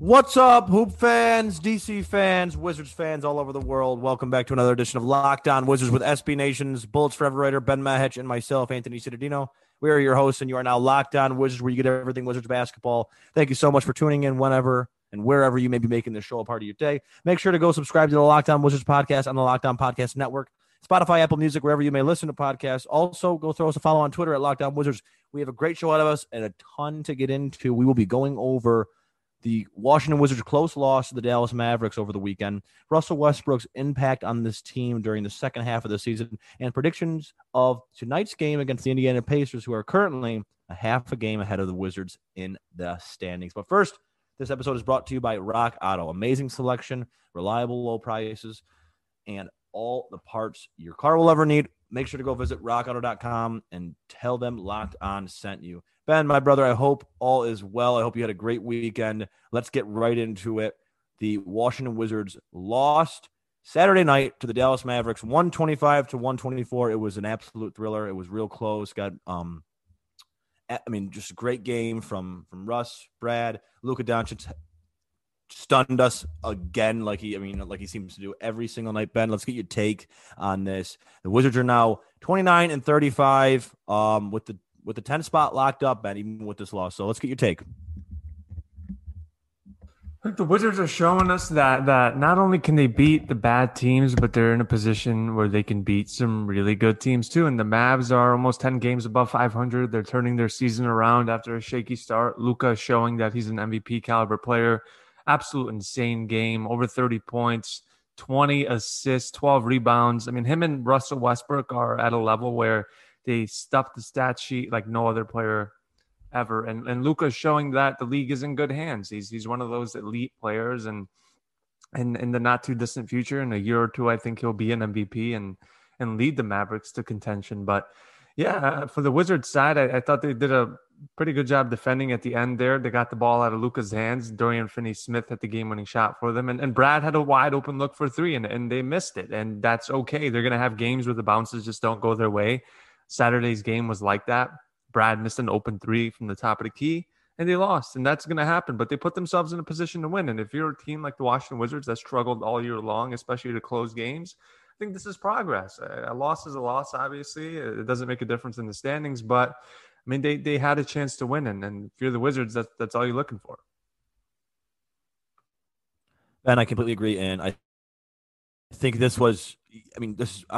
What's up, Hoop fans, DC fans, Wizards fans all over the world? Welcome back to another edition of Locked On Wizards with SB Nations, Bullets Forever writer Ben Mahesh, and myself, Anthony Citadino. We are your hosts, and you are now Locked On Wizards, where you get everything Wizards basketball. Thank you so much for tuning in whenever and wherever you may be making this show a part of your day. Make sure to go subscribe to the Locked On Wizards podcast on the Locked On Podcast Network, Spotify, Apple Music, wherever you may listen to podcasts. Also, go throw us a follow on Twitter at Locked On Wizards. We have a great show out of us and a ton to get into. We will be going over the Washington Wizards' close loss to the Dallas Mavericks over the weekend, Russell Westbrook's impact on this team during the second half of the season, and predictions of tonight's game against the Indiana Pacers, who are currently a half a game ahead of the Wizards in the standings. But first, this episode is brought to you by Rock Auto. Amazing selection, reliable low prices, and all the parts your car will ever need. Make sure to go visit rockauto.com and tell them Locked On sent you. Ben, my brother, I hope all is well. I hope you had a great weekend. Let's get right into it. The Washington Wizards lost Saturday night to the Dallas Mavericks, 125-124. It was an absolute thriller. It was real close. Got, just a great game from Russ, Brad. Luka Doncic stunned us again, like he seems to do every single night. Ben, let's get your take on this. The Wizards are now 29-35 with the 10 spot locked up, Ben, even with this loss. So let's get your take. I think the Wizards are showing us that not only can they beat the bad teams, but they're in a position where they can beat some really good teams too. And the Mavs are almost 10 games above 500. They're turning their season around after a shaky start. Luka showing that he's an MVP caliber player. Absolute insane game. Over 30 points, 20 assists, 12 rebounds. I mean, him and Russell Westbrook are at a level where they stuffed the stat sheet like no other player ever. And Luka's showing that the league is in good hands. He's one of those elite players, and in the not too distant future, in a year or two, I think he'll be an MVP and lead the Mavericks to contention. But yeah, for the Wizards side, I thought they did a pretty good job defending at the end there. They got the ball out of Luka's hands. Dorian Finney-Smith had the game-winning shot for them. And Brad had a wide-open look for three, and they missed it. And that's okay. They're going to have games where the bounces just don't go their way. Saturday's game was like that. Brad missed an open three from the top of the key, and they lost. And that's going to happen. But they put themselves in a position to win. And if you're a team like the Washington Wizards that struggled all year long, especially to close games, I think this is progress. A loss is a loss, obviously. It doesn't make a difference in the standings. But, I mean, they had a chance to win. And if you're the Wizards, that's all you're looking for. And I completely agree. And I think this was... there's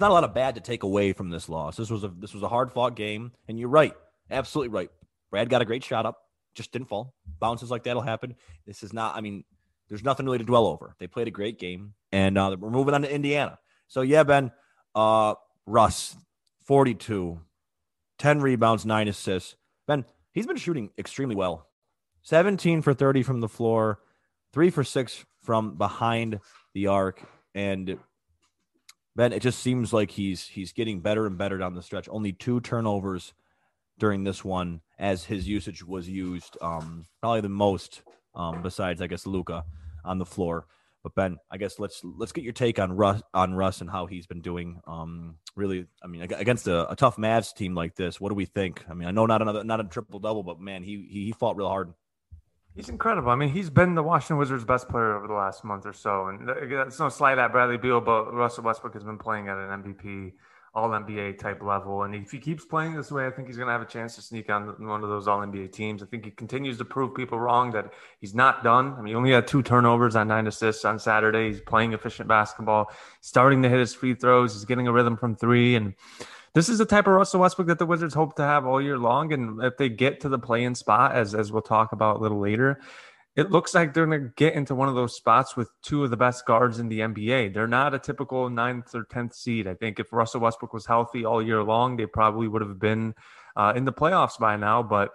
not a lot of bad to take away from this loss. This was a hard fought game, and you're right, absolutely right. Brad got a great shot up, just didn't fall. Bounces like that'll happen. This is not. I mean, there's nothing really to dwell over. They played a great game, and we're moving on to Indiana. So yeah, Ben, Russ, 42, 10 rebounds, 9 assists. Ben, he's been shooting extremely well. 17 for 30 from the floor, 3 for 6 from behind the arc, and Ben, it just seems like he's getting better and better down the stretch. Only 2 turnovers during this one, as his usage was used probably the most, besides I guess Luka on the floor. But Ben, I guess let's get your take on Russ and how he's been doing. Against a tough Mavs team like this, what do we think? I mean, I know not a triple double, but man, he fought real hard. He's incredible. I mean, he's been the Washington Wizards' best player over the last month or so. And that's no slight at Bradley Beal, but Russell Westbrook has been playing at an MVP, All-NBA type level. And if he keeps playing this way, I think he's going to have a chance to sneak on one of those All-NBA teams. I think he continues to prove people wrong that he's not done. I mean, he only had 2 turnovers on 9 assists on Saturday. He's playing efficient basketball, starting to hit his free throws. He's getting a rhythm from three. And this is the type of Russell Westbrook that the Wizards hope to have all year long. And if they get to the play-in spot, as we'll talk about a little later, it looks like they're going to get into one of those spots with 2 of the best guards in the NBA. They're not a typical 9th or 10th seed. I think if Russell Westbrook was healthy all year long, they probably would have been in the playoffs by now. But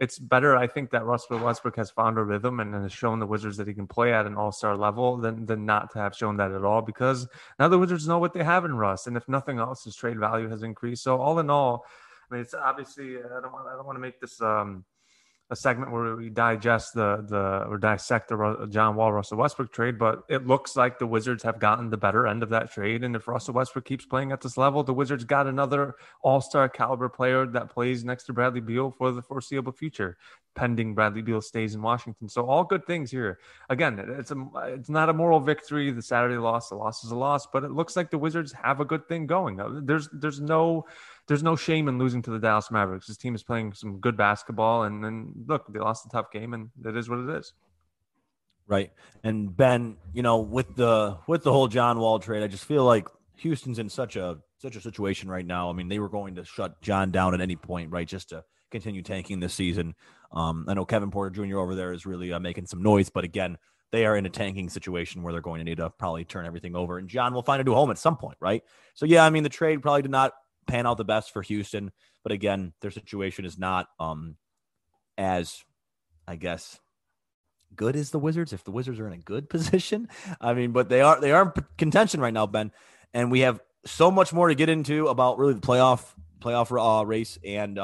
it's better, I think, that Russell Westbrook has found a rhythm and has shown the Wizards that he can play at an all-star level than not to have shown that at all, because now the Wizards know what they have in Russ. And if nothing else, his trade value has increased. So all in all, I mean, it's obviously, I don't want to make this a segment where we digest or dissect the John Wall, Russell Westbrook trade, but it looks like the Wizards have gotten the better end of that trade. And if Russell Westbrook keeps playing at this level, the Wizards got another all-star caliber player that plays next to Bradley Beal for the foreseeable future, pending Bradley Beal stays in Washington. So all good things here. Again, it's not a moral victory. The Saturday loss, the loss is a loss, but it looks like the Wizards have a good thing going. There's no shame in losing to the Dallas Mavericks. This team is playing some good basketball, and then look, they lost a tough game, and that is what it is. Right. And Ben, you know, with the whole John Wall trade, I just feel like Houston's in such a situation right now. I mean, they were going to shut John down at any point, right? Just to continue tanking this season. I know Kevin Porter Jr. over there is really making some noise, but again, they are in a tanking situation where they're going to need to probably turn everything over, and John will find a new home at some point, right? So yeah, I mean, the trade probably did not pan out the best for Houston, but again, their situation is not as, I guess, good as the Wizards, if the Wizards are in a good position. I mean, but they are in contention right now, Ben, and we have so much more to get into about really the playoff race and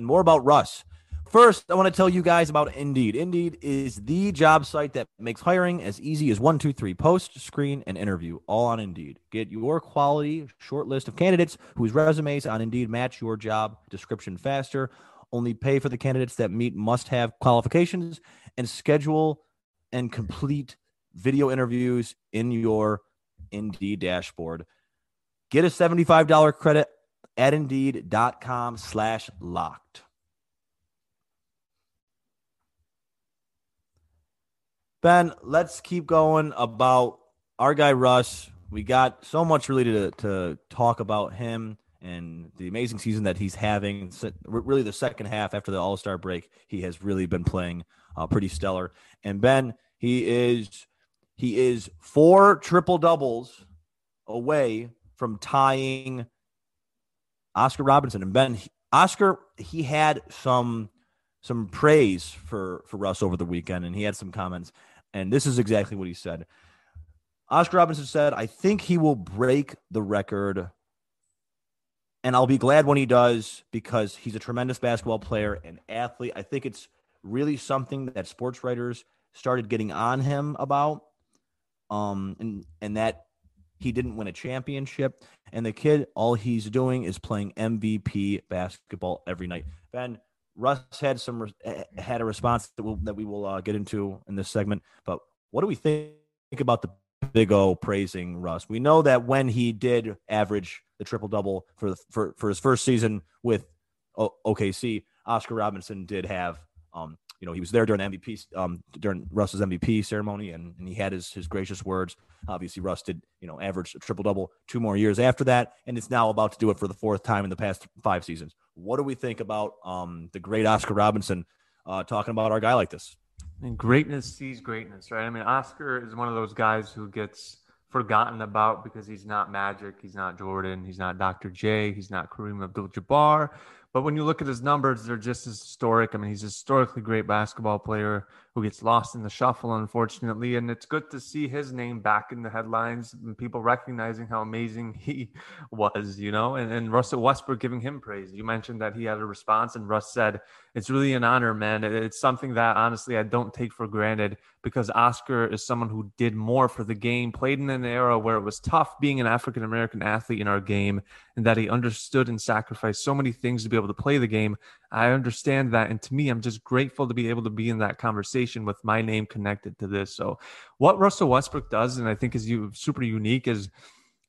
more about Russ. First, I want to tell you guys about Indeed. Indeed is the job site that makes hiring as easy as 1, 2, 3. Post, screen, and interview, all on Indeed. Get your quality short list of candidates whose resumes on Indeed match your job description faster. Only pay for the candidates that meet must-have qualifications, and schedule and complete video interviews in your Indeed dashboard. Get a $75 credit at Indeed.com/locked. Ben, let's keep going about our guy, Russ. We got so much really to talk about him and the amazing season that he's having. Really the second half after the All-Star break, he has really been playing pretty stellar. And Ben, he is 4 triple-doubles away from tying Oscar Robertson. And Ben, Oscar, he had some praise for Russ over the weekend, and he had some comments. And this is exactly what he said. Oscar Robertson said, "I think he will break the record, and I'll be glad when he does because he's a tremendous basketball player and athlete. I think it's really something that sports writers started getting on him about, and that he didn't win a championship. And the kid, all he's doing is playing MVP basketball every night." Ben, Russ had a response that we will get into in this segment. But what do we think about the Big O praising Russ? We know that when he did average the triple-double for his first season with OKC, Oscar Robertson did have, he was there during Russ's MVP ceremony, and he had his gracious words. Obviously, Russ did, average a triple-double 2 more years after that, and it's now about to do it for the 4th time in the past 5 seasons. What do we think about the great Oscar Robertson talking about our guy like this? I mean, greatness sees greatness, right? I mean, Oscar is one of those guys who gets forgotten about because he's not Magic, he's not Jordan, he's not Dr. J, he's not Kareem Abdul-Jabbar. But when you look at his numbers, they're just as historic. I mean, he's a historically great basketball player who gets lost in the shuffle, unfortunately. And it's good to see his name back in the headlines and people recognizing how amazing he was, and Russell Westbrook giving him praise. You mentioned that he had a response, and Russ said, "It's really an honor, man. It's something that, honestly, I don't take for granted because Oscar is someone who did more for the game, played in an era where it was tough being an African-American athlete in our game, and that he understood and sacrificed so many things to be able to play the game. I understand that. And to me, I'm just grateful to be able to be in that conversation with my name connected to this." So what Russell Westbrook does, and I think is super unique, is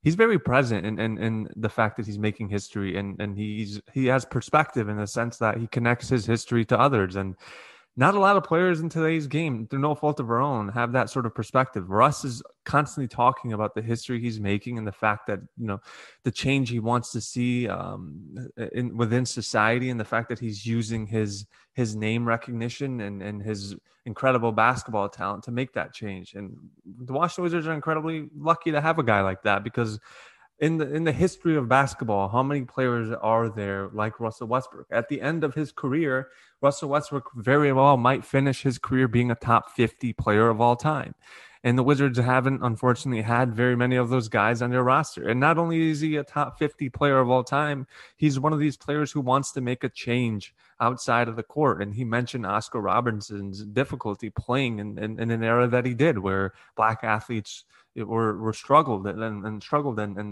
he's very present in the fact that he's making history, and he has perspective in the sense that he connects his history to others. And not a lot of players in today's game, through no fault of our own, have that sort of perspective. Russ is constantly talking about the history he's making and the fact that, the change he wants to see within society, and the fact that he's using his name recognition and his incredible basketball talent to make that change. And the Washington Wizards are incredibly lucky to have a guy like that, because in the history of basketball, how many players are there like Russell Westbrook? At the end of his career, Russell Westbrook very well might finish his career being a top 50 player of all time. And the Wizards haven't, unfortunately, had very many of those guys on their roster. And not only is he a top 50 player of all time, he's one of these players who wants to make a change outside of the court. And he mentioned Oscar Robertson's difficulty playing in an era that he did, where black athletes were struggled and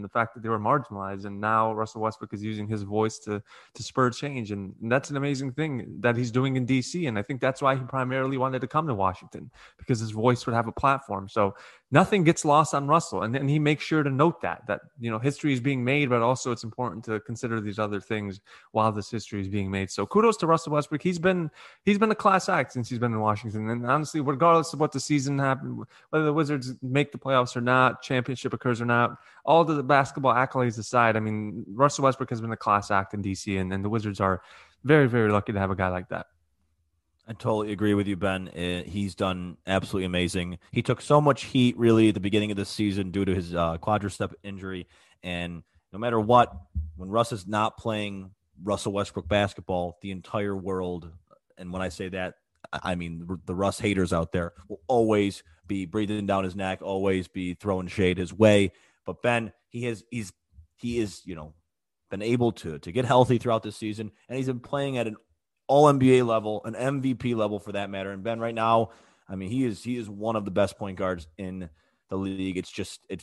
the fact that they were marginalized. And now Russell Westbrook is using his voice to spur change. And that's an amazing thing that he's doing in DC. And I think that's why he primarily wanted to come to Washington, because his voice would have a platform. So nothing gets lost on Russell. And he makes sure to note that, you know, history is being made, but also it's important to consider these other things while this history is being made. So kudos to Russell Westbrook. He's been a class act since he's been in Washington. And honestly, regardless of what the season happened, whether the Wizards make the playoffs or not, championship occurs or not, all the basketball accolades aside, I mean, Russell Westbrook has been a class act in DC, and the Wizards are very, very lucky to have a guy like that. I totally agree with you, Ben. He's done absolutely amazing. He took so much heat really at the beginning of the season due to his quadricep injury, and no matter what, when Russ is not playing Russell Westbrook basketball, the entire world, and when I say that, I mean the Russ haters out there, will always be breathing down his neck, always be throwing shade his way. But Ben, he is, you know, been able to get healthy throughout this season, and he's been playing at an All-NBA level, an MVP level for that matter. And Ben, right now, I mean, he is one of the best point guards in the league. It's just a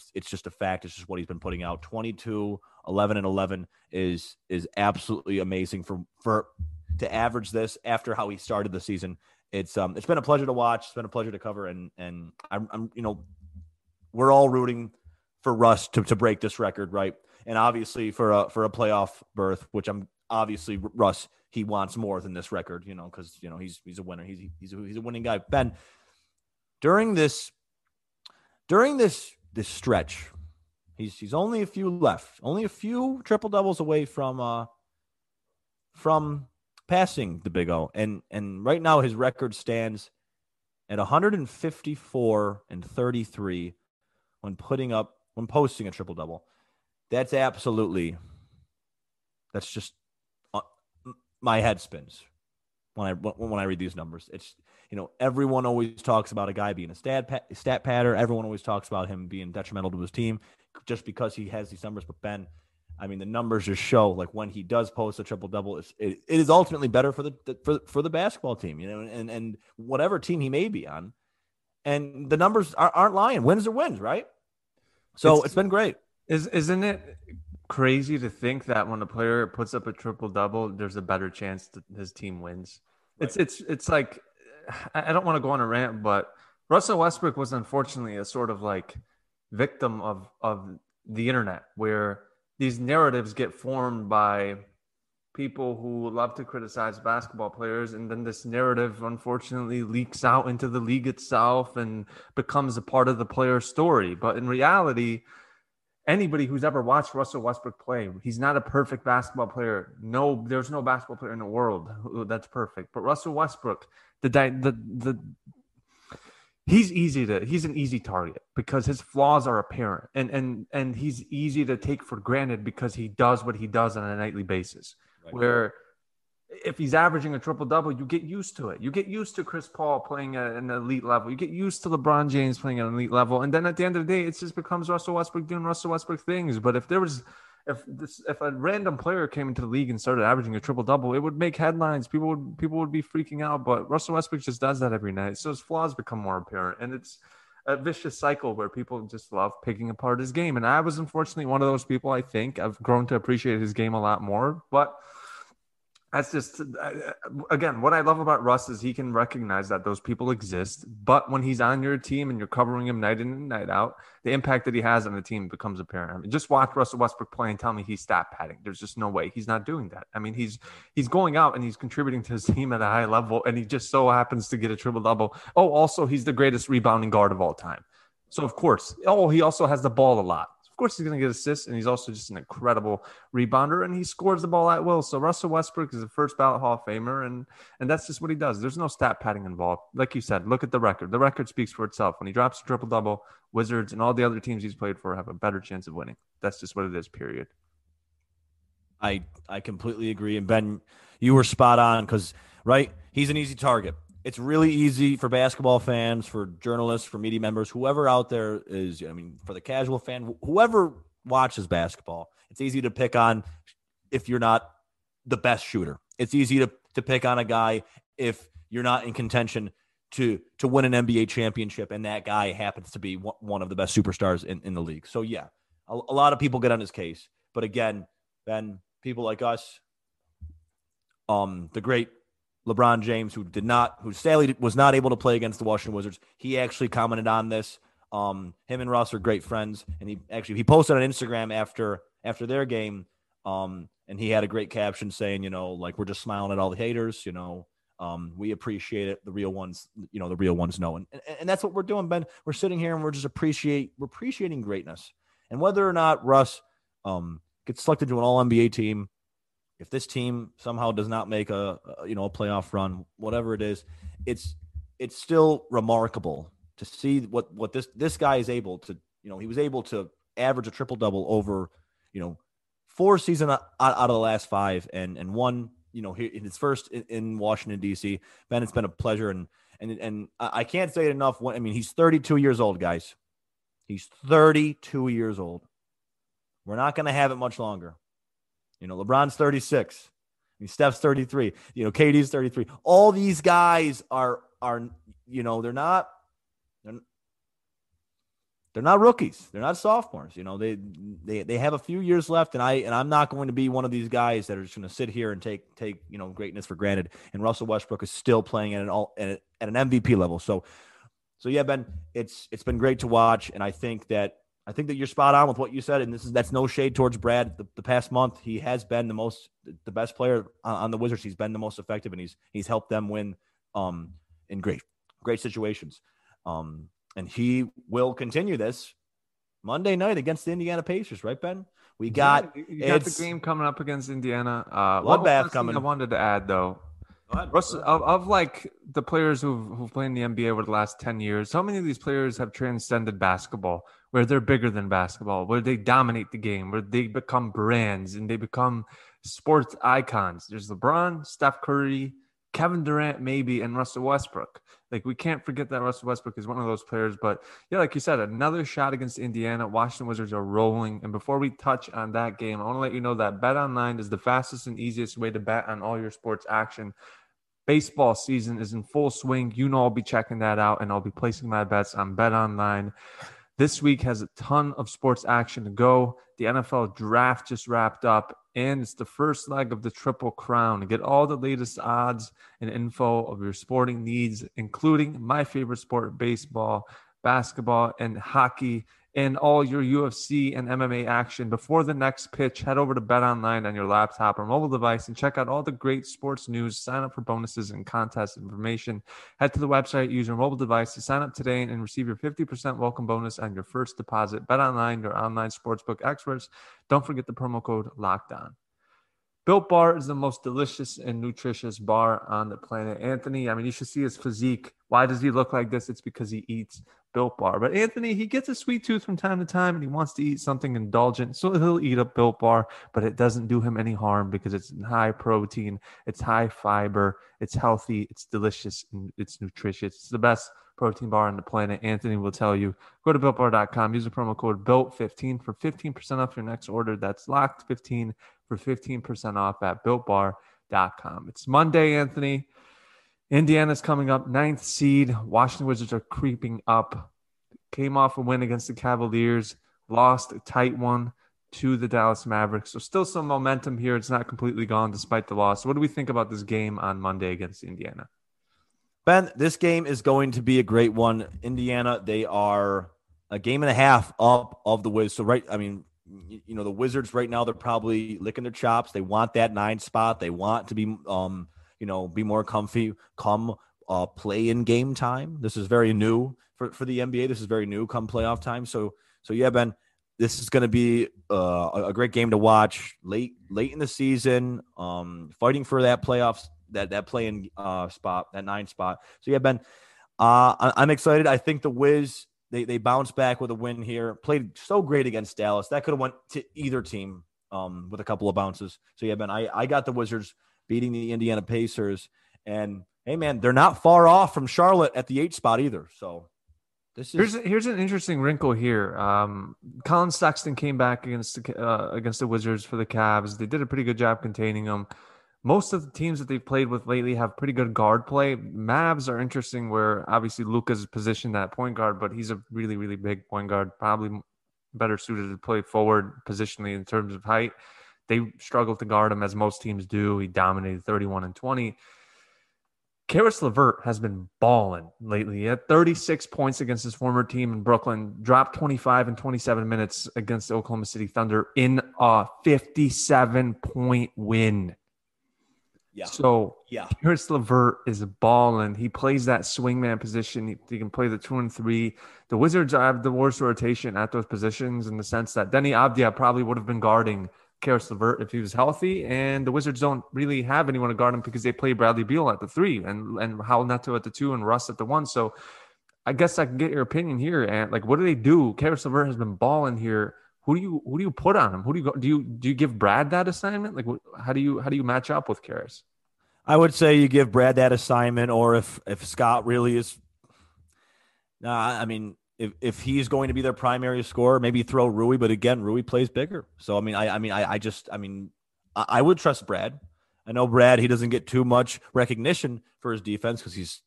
fact. It's just what he's been putting out. 22, 11, and 11 is absolutely amazing for to average this after how he started the season. It's been a pleasure to watch. It's been a pleasure to cover, and I'm you know, we're all rooting for Russ to break this record, right? And obviously for a playoff berth, which I'm obviously Russ. He wants more than this record, you know, because, you know, he's a winner. He's a winning guy. Ben, during this stretch, he's only a few left, only a few triple doubles away from passing the Big O. And right now his record stands at 154-33 when posting a triple double. That's just. My head spins when I read these numbers. It's, you know, everyone always talks about a guy being a stat patter. Everyone always talks about him being detrimental to his team just because he has these numbers. But Ben, I mean, the numbers just show, like, when he does post a triple double, it is ultimately better for the basketball team, you know, and whatever team he may be on. And the numbers aren't lying. Wins are wins, right? So it's been great. Isn't it crazy to think that when a player puts up a triple double, there's a better chance that his team wins? Right. It's like, I don't want to go on a rant, but Russell Westbrook was unfortunately a sort of like victim of the internet, where these narratives get formed by people who love to criticize basketball players, and then this narrative unfortunately leaks out into the league itself and becomes a part of the player's story. But in reality, anybody who's ever watched Russell Westbrook play, he's not a perfect basketball player. No, there's no basketball player in the world that's perfect. But Russell Westbrook, he's an easy target because his flaws are apparent, and he's easy to take for granted because he does what he does on a nightly basis. Right. Where if he's averaging a triple-double, you get used to it. You get used to Chris Paul playing at an elite level. You get used to LeBron James playing at an elite level. And then at the end of the day, it just becomes Russell Westbrook doing Russell Westbrook things. But if a random player came into the league and started averaging a triple-double, it would make headlines. People would be freaking out. But Russell Westbrook just does that every night. So his flaws become more apparent. And it's a vicious cycle where people just love picking apart his game. And I was unfortunately one of those people, I think. I've grown to appreciate his game a lot more. But that's just, again, what I love about Russ is he can recognize that those people exist, but when he's on your team and you're covering him night in and night out, the impact that he has on the team becomes apparent. I mean, just watch Russell Westbrook play and tell me he's stat padding. There's just no way he's not doing that. I mean, he's going out and he's contributing to his team at a high level, and he just so happens to get a triple-double. Oh, also, he's the greatest rebounding guard of all time. So, of course. Oh, he also has the ball a lot. course he's going to get assists, and he's also just an incredible rebounder, and he scores the ball at will. So Russell Westbrook is a first ballot Hall of Famer, and that's just what he does. There's no stat padding involved. Like you said, look at the record. The record speaks for itself. When he drops a triple-double, Wizards and all the other teams he's played for have a better chance of winning. That's just what it is, period. I completely agree. And Ben, you were spot on because, right, he's an easy target. It's really easy for basketball fans, for journalists, for media members, whoever out there is, I mean, for the casual fan, whoever watches basketball, it's easy to pick on if you're not the best shooter. It's easy to pick on a guy if you're not in contention to win an NBA championship, and that guy happens to be one of the best superstars in the league. So, yeah, a lot of people get on his case. But, again, Ben, people like us, the great LeBron James, who sadly was not able to play against the Washington Wizards. He actually commented on this. Him and Russ are great friends, and he posted on Instagram after their game, and he had a great caption saying, you know, like, we're just smiling at all the haters, you know, we appreciate it. The real ones, you know, the real ones know, and that's what we're doing, Ben. We're sitting here and we're just appreciating greatness, and whether or not Russ gets selected to an All NBA team. If this team somehow does not make a playoff run, whatever it is, it's still remarkable to see what this guy is able to. You know, he was able to average a triple-double over, you know, 4 seasons out of the last 5, and one, you know, in his first in Washington D.C. Ben, it's been a pleasure, and I can't say it enough. I mean, he's 32 years old, guys. He's 32 years old. We're not going to have it much longer. You know, LeBron's 36. I mean, Steph's 33. You know, KD's 33. All these guys are you know, they're not rookies. They're not sophomores. You know, they have a few years left, and I'm not going to be one of these guys that are just going to sit here and take you know, greatness for granted. And Russell Westbrook is still playing at an MVP level. So yeah, Ben, it's been great to watch, and I think that you're spot on with what you said, and that's no shade towards Brad. The past month, he has been the best player on the Wizards. He's been the most effective, and he's helped them win in great situations. And he will continue this Monday night against the Indiana Pacers, right, Ben? We got the game coming up against Indiana. Bloodbath coming. I wanted to add though, Russell, of like the players who've played in the NBA over the last 10 years, how many of these players have transcended basketball, where they're bigger than basketball, where they dominate the game, where they become brands and they become sports icons? There's LeBron, Steph Curry, Kevin Durant, maybe, and Russell Westbrook. Like, we can't forget that Russell Westbrook is one of those players. But yeah, like you said, another shot against Indiana. Washington Wizards are rolling. And before we touch on that game, I want to let you know that BetOnline is the fastest and easiest way to bet on all your sports action. Baseball season is in full swing. You know, I'll be checking that out, and I'll be placing my bets on BetOnline. This week has a ton of sports action to go. The NFL draft just wrapped up, and it's the first leg of the Triple Crown. Get all the latest odds and info of your sporting needs, including my favorite sport, baseball, basketball, and hockey, and all your UFC and MMA action. Before the next pitch, head over to BetOnline on your laptop or mobile device and check out all the great sports news, sign up for bonuses and contest information. Head to the website, use your mobile device to sign up today and receive your 50% welcome bonus on your first deposit. BetOnline, your online sportsbook experts. Don't forget the promo code LOCKEDON. Built Bar is the most delicious and nutritious bar on the planet. Anthony, I mean, you should see his physique. Why does he look like this? It's because he eats Built Bar. But Anthony, he gets a sweet tooth from time to time, and he wants to eat something indulgent, so he'll eat a Built Bar, but it doesn't do him any harm because it's high protein, it's high fiber, it's healthy, it's delicious, and it's nutritious. It's the best protein bar on the planet. Anthony will tell you. Go to builtbar.com, use the promo code BUILT15 for 15% off your next order. That's LOCKED15 for 15% off at builtbar.com. It's Monday, Anthony. Indiana's coming up, 9th seed. Washington Wizards are creeping up. Came off a win against the Cavaliers, lost a tight one to the Dallas Mavericks. So still some momentum here. It's not completely gone despite the loss. What do we think about this game on Monday against Indiana? Ben, this game is going to be a great one. Indiana, they are a game and a half up of the Wiz. So, right, I mean, you know, the Wizards right now, they're probably licking their chops. They want that 9 spot. They want to be, you know, be more comfy, come play in game time. This is very new for the NBA. This is very new come playoff time. So yeah, Ben, This is going to be a great game to watch late in the season, fighting for that playoffs, that play-in spot, that 9 spot. So, yeah, Ben, I'm excited. I think the Wiz, they bounced back with a win here, played so great against Dallas. That could have went to either team with a couple of bounces. So, yeah, Ben, I got the Wizards beating the Indiana Pacers. And, hey, man, they're not far off from Charlotte at the 8 spot either. So, here's an interesting wrinkle here. Colin Sexton came back against the Wizards for the Cavs. They did a pretty good job containing them. Most of the teams that they've played with lately have pretty good guard play. Mavs are interesting where obviously Luka's positioned at point guard, but he's a really, really big point guard, probably better suited to play forward positionally in terms of height. They struggled to guard him as most teams do. He dominated 31-20. Karis LeVert has been balling lately. He had 36 points against his former team in Brooklyn, dropped 25 and 27 minutes against the Oklahoma City Thunder in a 57-point win. Yeah. So Karis LeVert is balling. He plays that swingman position. He can play the 2 and 3. The Wizards have the worst rotation at those positions in the sense that Denny Abdia probably would have been guarding Karis LeVert if he was healthy, and the Wizards don't really have anyone to guard him because they play Bradley Beal at the 3 and Hal Neto at the 2 and Russ at the 1. So I guess I can get your opinion here. And like, what do they do? Karis LeVert has been balling here. Who do you put on him? Who do you go? Do you give Brad that assignment? Like, how do you match up with Karis? I would say you give Brad that assignment, or if Scott really is, I mean, If he's going to be their primary scorer, maybe throw Rui. But again, Rui plays bigger. So I would trust Brad. I know Brad. He doesn't get too much recognition for his defense because he's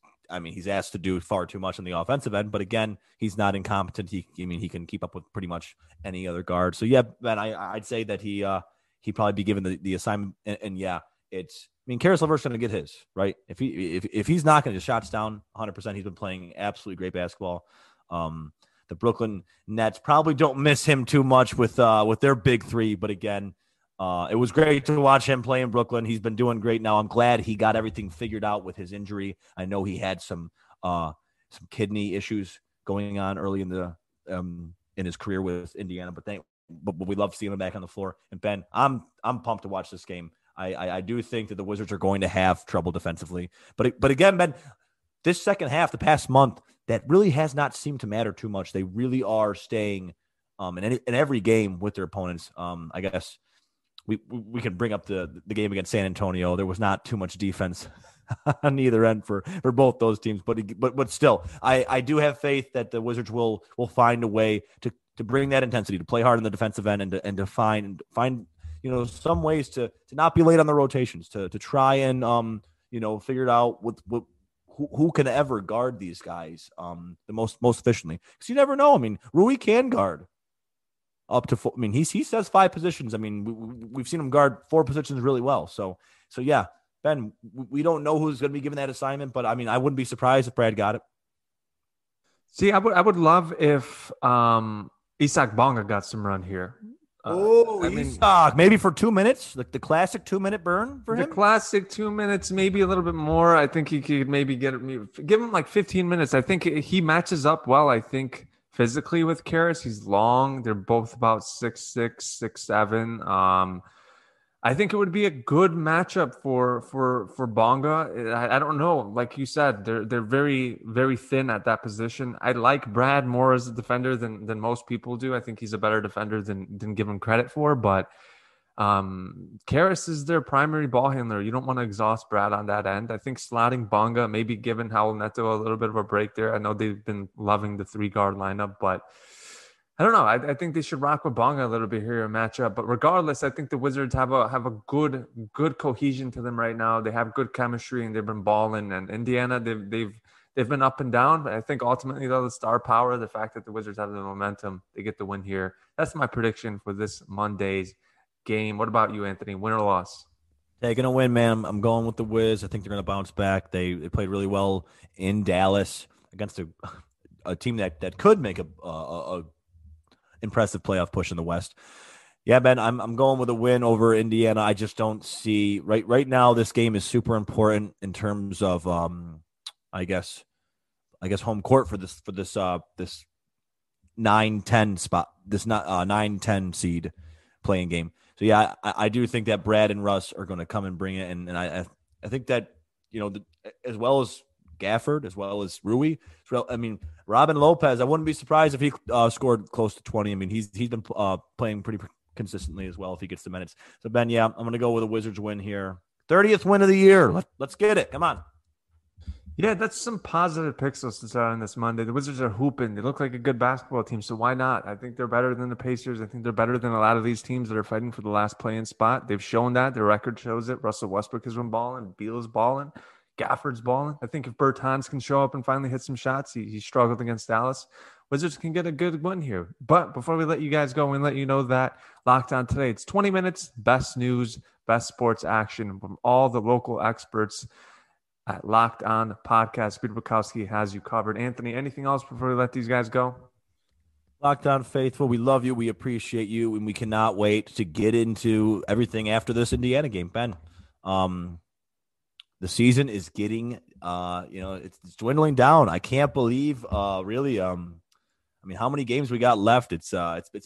asked to do far too much on the offensive end. But again, he's not incompetent. He can keep up with pretty much any other guard. So yeah, Ben, I'd say that he probably be given the assignment. And yeah, it's. I mean, Karis LeVert's going to get his right. If he's knocking his shots down 100%, he's been playing absolutely great basketball. The Brooklyn Nets probably don't miss him too much with their big 3. But again, it was great to watch him play in Brooklyn. He's been doing great now. I'm glad he got everything figured out with his injury. I know he had some kidney issues going on early in the in his career with Indiana, but we love seeing him back on the floor. And Ben, I'm pumped to watch this game. I do think that the Wizards are going to have trouble defensively, but again, Ben. This second half, the past month, that really has not seemed to matter too much. They really are staying in every game with their opponents. I guess we can bring up the game against San Antonio. There was not too much defense on either end for both those teams. But still, I do have faith that the Wizards will find a way to bring that intensity, to play hard on the defensive end, and to find some ways to not be late on the rotations, to try and figure it out with who can ever guard these guys the most efficiently? Because you never know. I mean, Rui can guard up to 4. I mean, he says 5 positions. I mean, we've seen him guard 4 positions really well. So yeah, Ben, we don't know who's going to be given that assignment, but I mean, I wouldn't be surprised if Brad got it. See, I would love if Isak Bonga got some run here. Isak, maybe for 2 minutes, like the classic 2-minute burn for him. The classic 2 minutes, maybe a little bit more. I think he could maybe give him like 15 minutes. I think he matches up well. I think physically with Karis, he's long. They're both about 6'6", 6'7". I think it would be a good matchup for Bonga. I don't know. Like you said, they're very, very thin at that position. I like Brad more as a defender than most people do. I think he's a better defender than give him credit for. But Karis is their primary ball handler. You don't want to exhaust Brad on that end. I think slotting Bonga, maybe giving Hal Neto a little bit of a break there. I know they've been loving the 3-guard lineup, but I don't know. I think they should rock with Bonga a little bit here in matchup. But regardless, I think the Wizards have a good cohesion to them right now. They have good chemistry and they've been balling. And Indiana, they've been up and down. But I think ultimately, though, the star power, the fact that the Wizards have the momentum, they get the win here. That's my prediction for this Monday's game. What about you, Anthony? Win or loss? They're going to win, man. I'm going with the Wiz. I think they're going to bounce back. They played really well in Dallas against a team that could make a impressive playoff push in the West. Yeah, Ben, I'm going with a win over Indiana. I just don't see right now. This game is super important in terms of, I guess home court for this 9-10 spot, this 9-10 seed playing game. So yeah, I do think that Brad and Russ are going to come and bring it, and I think that, you know, as well as Gafford, as well as Rui, I mean, Robin Lopez, I wouldn't be surprised if he scored close to 20. I mean, he's been playing pretty consistently as well if he gets the minutes. So Ben, yeah, I'm going to go with a Wizards win here. 30th win of the year. Let's get it. Come on. Yeah, that's some positive pixels to start on this Monday. The Wizards are hooping. They look like a good basketball team, so why not? I think they're better than the Pacers. I think they're better than a lot of these teams that are fighting for the last play-in spot. They've shown that. Their record shows it. Russell Westbrook has been balling. Beal's balling. Gafford's balling. I think if Bertans can show up and finally hit some shots, he struggled against Dallas. Wizards can get a good win here. But before we let you guys go and let you know that Locked On today, it's 20 minutes, best news, best sports action from all the local experts at Locked On Podcast. Peter Bukowski has you covered. Anthony, anything else before we let these guys go? Locked On Faithful, we love you. We appreciate you. And we cannot wait to get into everything after this Indiana game. Ben, the season is getting, it's dwindling down. I can't believe how many games we got left. It's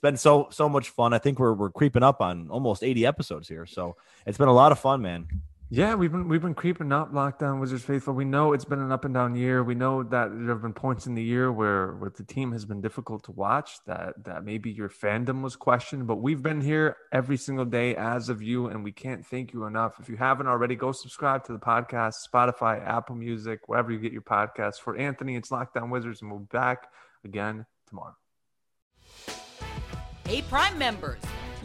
been so much fun. I think we're creeping up on almost 80 episodes here. So it's been a lot of fun, man. Yeah, we've been creeping up, Locked On Wizards Faithful. We know it's been an up and down year. We know that there have been points in the year where the team has been difficult to watch, that maybe your fandom was questioned, but we've been here every single day as of you, and we can't thank you enough. If you haven't already, go subscribe to the podcast, Spotify, Apple Music, wherever you get your podcasts. For Anthony, it's Locked On Wizards, and we'll be back again tomorrow. Hey, Prime members.